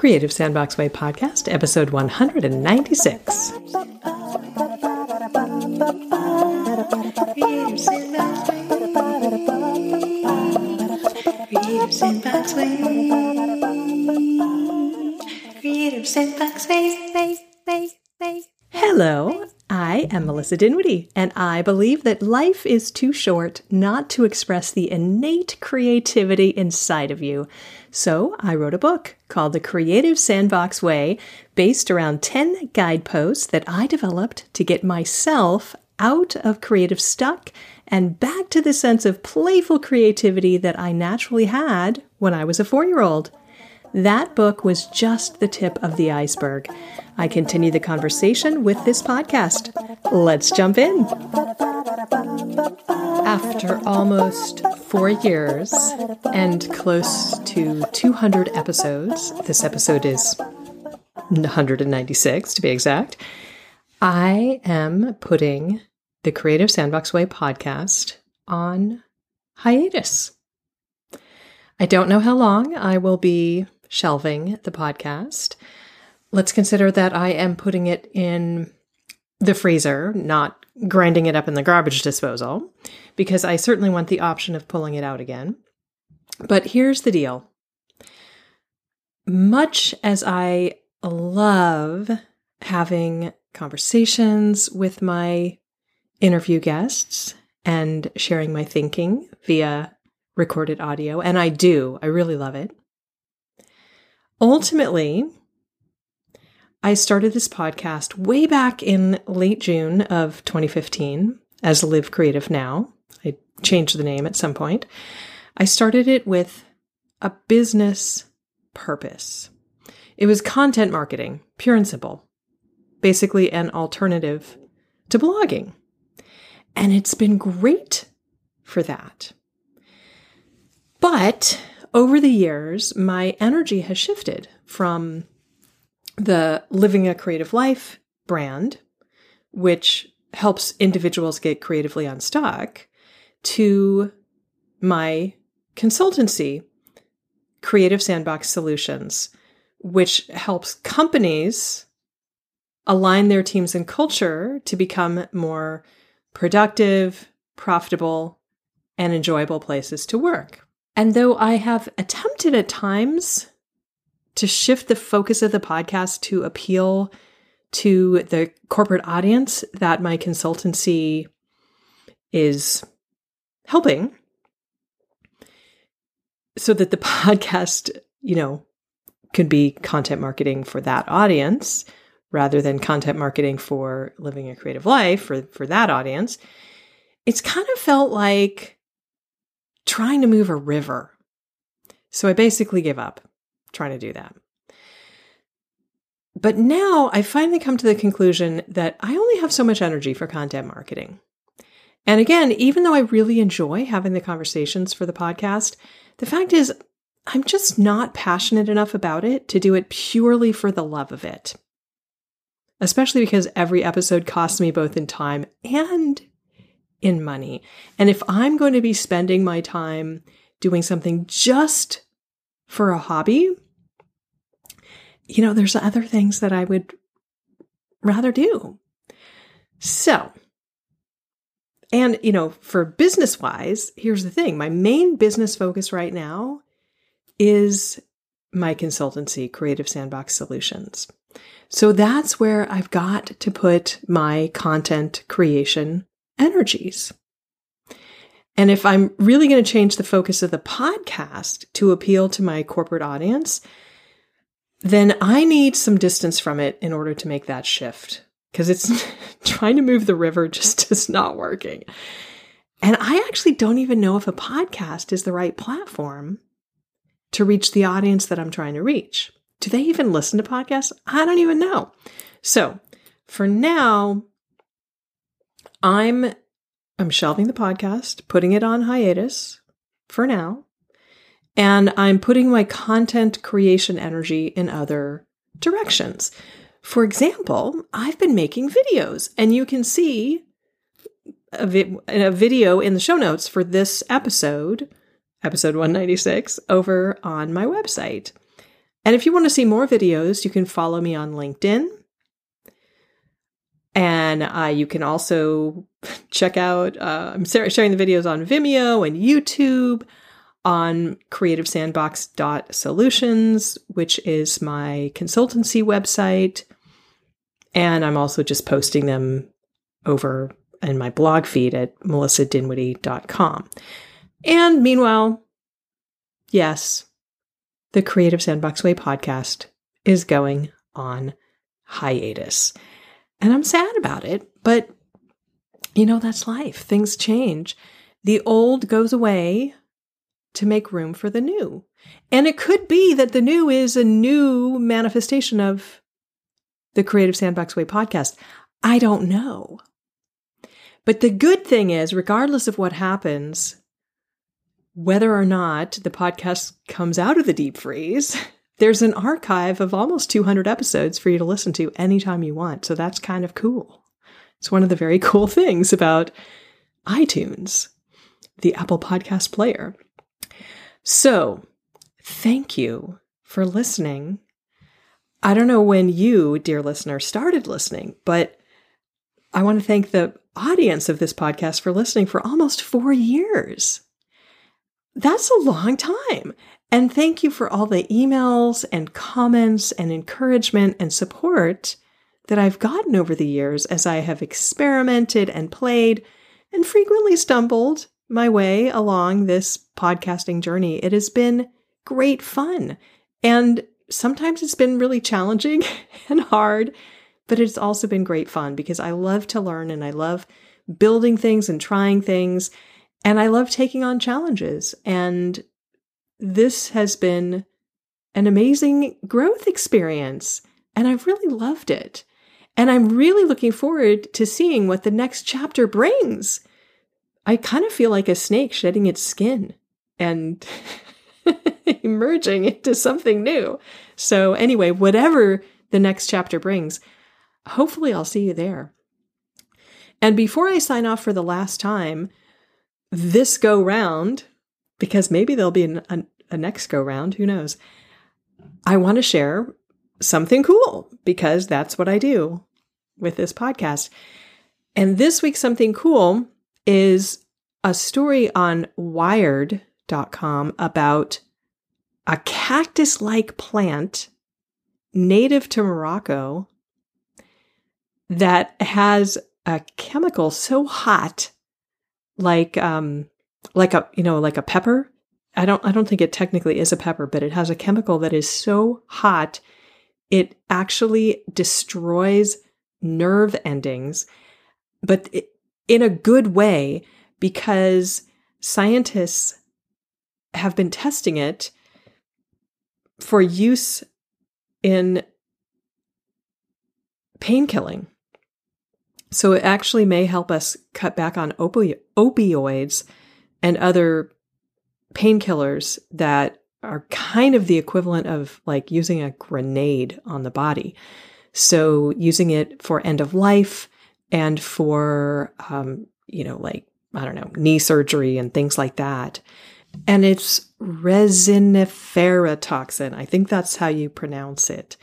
Creative Sandbox Way Podcast, episode 196. Hello, I am Melissa Dinwiddie, and I believe that life is too short not to express the innate creativity inside of you. So I wrote a book called The Creative Sandbox Way, based around 10 guideposts that I developed to get myself out of creative stuck and back to the sense of playful creativity that I naturally had when I was a 4-year-old. That book was just the tip of the iceberg. I continue the conversation with this podcast. Let's jump in. After almost 4 years and close to 200 episodes, this episode is 196 to be exact, I am putting the Creative Sandbox Way podcast on hiatus. I don't know how long I will be shelving the podcast. Let's consider that I am putting it in the freezer, not grinding it up in the garbage disposal, because I certainly want the option of pulling it out again. But here's the deal. Much as I love having conversations with my interview guests and sharing my thinking via recorded audio, and I really love it, ultimately, I started this podcast way back in late June of 2015 as Live Creative Now. I changed the name at some point. I started it with a business purpose. It was content marketing, pure and simple, basically an alternative to blogging. And it's been great for that. But over the years, my energy has shifted from the Living a Creative Life brand, which helps individuals get creatively unstuck, to my consultancy, Creative Sandbox Solutions, which helps companies align their teams and culture to become more productive, profitable, and enjoyable places to work. And though I have attempted at times to shift the focus of the podcast to appeal to the corporate audience that my consultancy is helping, so that the podcast, could be content marketing for that audience rather than content marketing for Living a Creative Life for that audience, it's kind of felt like trying to move a river. So I basically gave up trying to do that. But now I finally come to the conclusion that I only have so much energy for content marketing. And again, even though I really enjoy having the conversations for the podcast, the fact is I'm just not passionate enough about it to do it purely for the love of it. Especially because every episode costs me both in time and in money. And if I'm going to be spending my time doing something just for a hobby, there's other things that I would rather do. So, and, for business-wise, here's the thing. My main business focus right now is my consultancy, Creative Sandbox Solutions. So that's where I've got to put my content creation energies. And if I'm really going to change the focus of the podcast to appeal to my corporate audience, then I need some distance from it in order to make that shift, because it's trying to move the river just is not working. And I actually don't even know if a podcast is the right platform to reach the audience that I'm trying to reach. Do they even listen to podcasts? I don't even know. So for now, I'm shelving the podcast, putting it on hiatus for now, and I'm putting my content creation energy in other directions. For example, I've been making videos, and you can see a video in the show notes for this episode, episode 196, over on my website. And if you want to see more videos, you can follow me on LinkedIn. And you can also check out, I'm sharing the videos on Vimeo and YouTube, on creativesandbox.solutions, which is my consultancy website. And I'm also just posting them over in my blog feed at melissadinwiddie.com. And meanwhile, yes, the Creative Sandbox Way podcast is going on hiatus. And I'm sad about it, but you know, that's life. Things change. The old goes away to make room for the new. And it could be that the new is a new manifestation of the Creative Sandbox Way podcast. I don't know. But the good thing is, regardless of what happens, whether or not the podcast comes out of the deep freeze, there's an archive of almost 200 episodes for you to listen to anytime you want. So that's kind of cool. It's one of the very cool things about iTunes, the Apple Podcast Player. So thank you for listening. I don't know when you, dear listener, started listening, but I want to thank the audience of this podcast for listening for almost 4 years. That's a long time. And thank you for all the emails and comments and encouragement and support that I've gotten over the years as I have experimented and played and frequently stumbled my way along this podcasting journey. It has been great fun. And sometimes it's been really challenging and hard, but it's also been great fun because I love to learn and I love building things and trying things. And I love taking on challenges. And this has been an amazing growth experience. And I've really loved it. And I'm really looking forward to seeing what the next chapter brings. I kind of feel like a snake shedding its skin and emerging into something new. So anyway, whatever the next chapter brings, hopefully I'll see you there. And before I sign off for the last time, this go round, because maybe there'll be a next go round, who knows, I want to share something cool because that's what I do with this podcast. And this week, something cool is a story on wired.com about a cactus-like plant native to Morocco that has a chemical so hot, like a pepper. I don't think it technically is a pepper, but it has a chemical that is so hot it actually destroys nerve endings, but in a good way, because scientists have been testing it for use in pain killing. So it actually may help us cut back on opioids and other painkillers that are kind of the equivalent of like using a grenade on the body. So using it for end of life and for, knee surgery and things like that. And it's resiniferatoxin. I think that's how you pronounce it.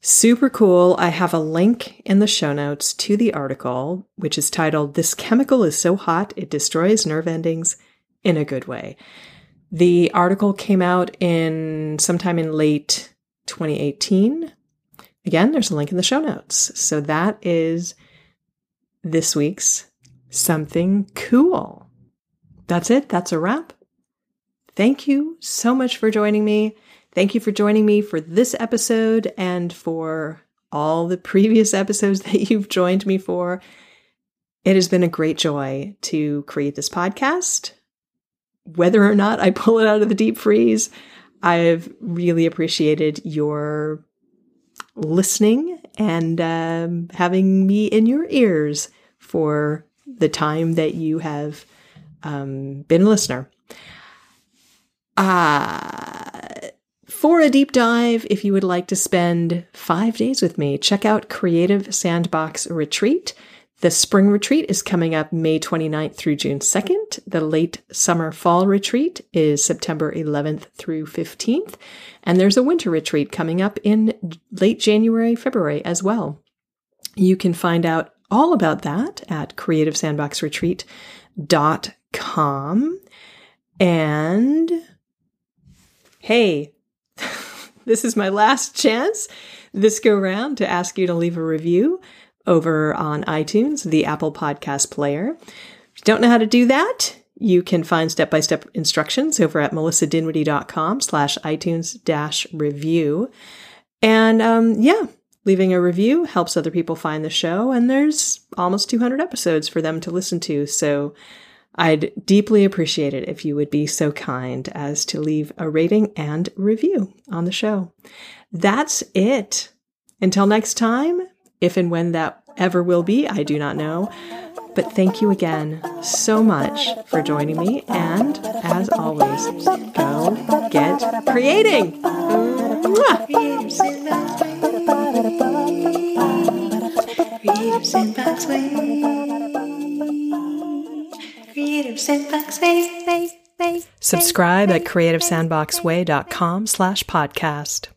Super cool. I have a link in the show notes to the article, which is titled, "This Chemical is So Hot It Destroys Nerve Endings in a Good Way." The article came out sometime in late 2018. Again, there's a link in the show notes. So that is this week's Something Cool. That's it. That's a wrap. Thank you so much for joining me. Thank you for joining me for this episode and for all the previous episodes that you've joined me for. It has been a great joy to create this podcast. Whether or not I pull it out of the deep freeze, I've really appreciated your listening and having me in your ears for the time that you have been a listener. For a deep dive, if you would like to spend 5 days with me, check out Creative Sandbox Retreat. The spring retreat is coming up May 29th through June 2nd. The late summer fall retreat is September 11th through 15th. And there's a winter retreat coming up in late January, February as well. You can find out all about that at creativesandboxretreat.com. And hey, this is my last chance this go round to ask you to leave a review over on iTunes, the Apple Podcast Player. If you don't know how to do that, you can find step-by-step instructions over at melissadinwiddie.com/iTunes-review. And leaving a review helps other people find the show, and there's almost 200 episodes for them to listen to. So I'd deeply appreciate it if you would be so kind as to leave a rating and review on the show. That's it. Until next time, if and when that ever will be, I do not know. But thank you again so much for joining me. And as always, go get creating. Creative Sandbox Way. Subscribe at creativesandboxway.com/podcast.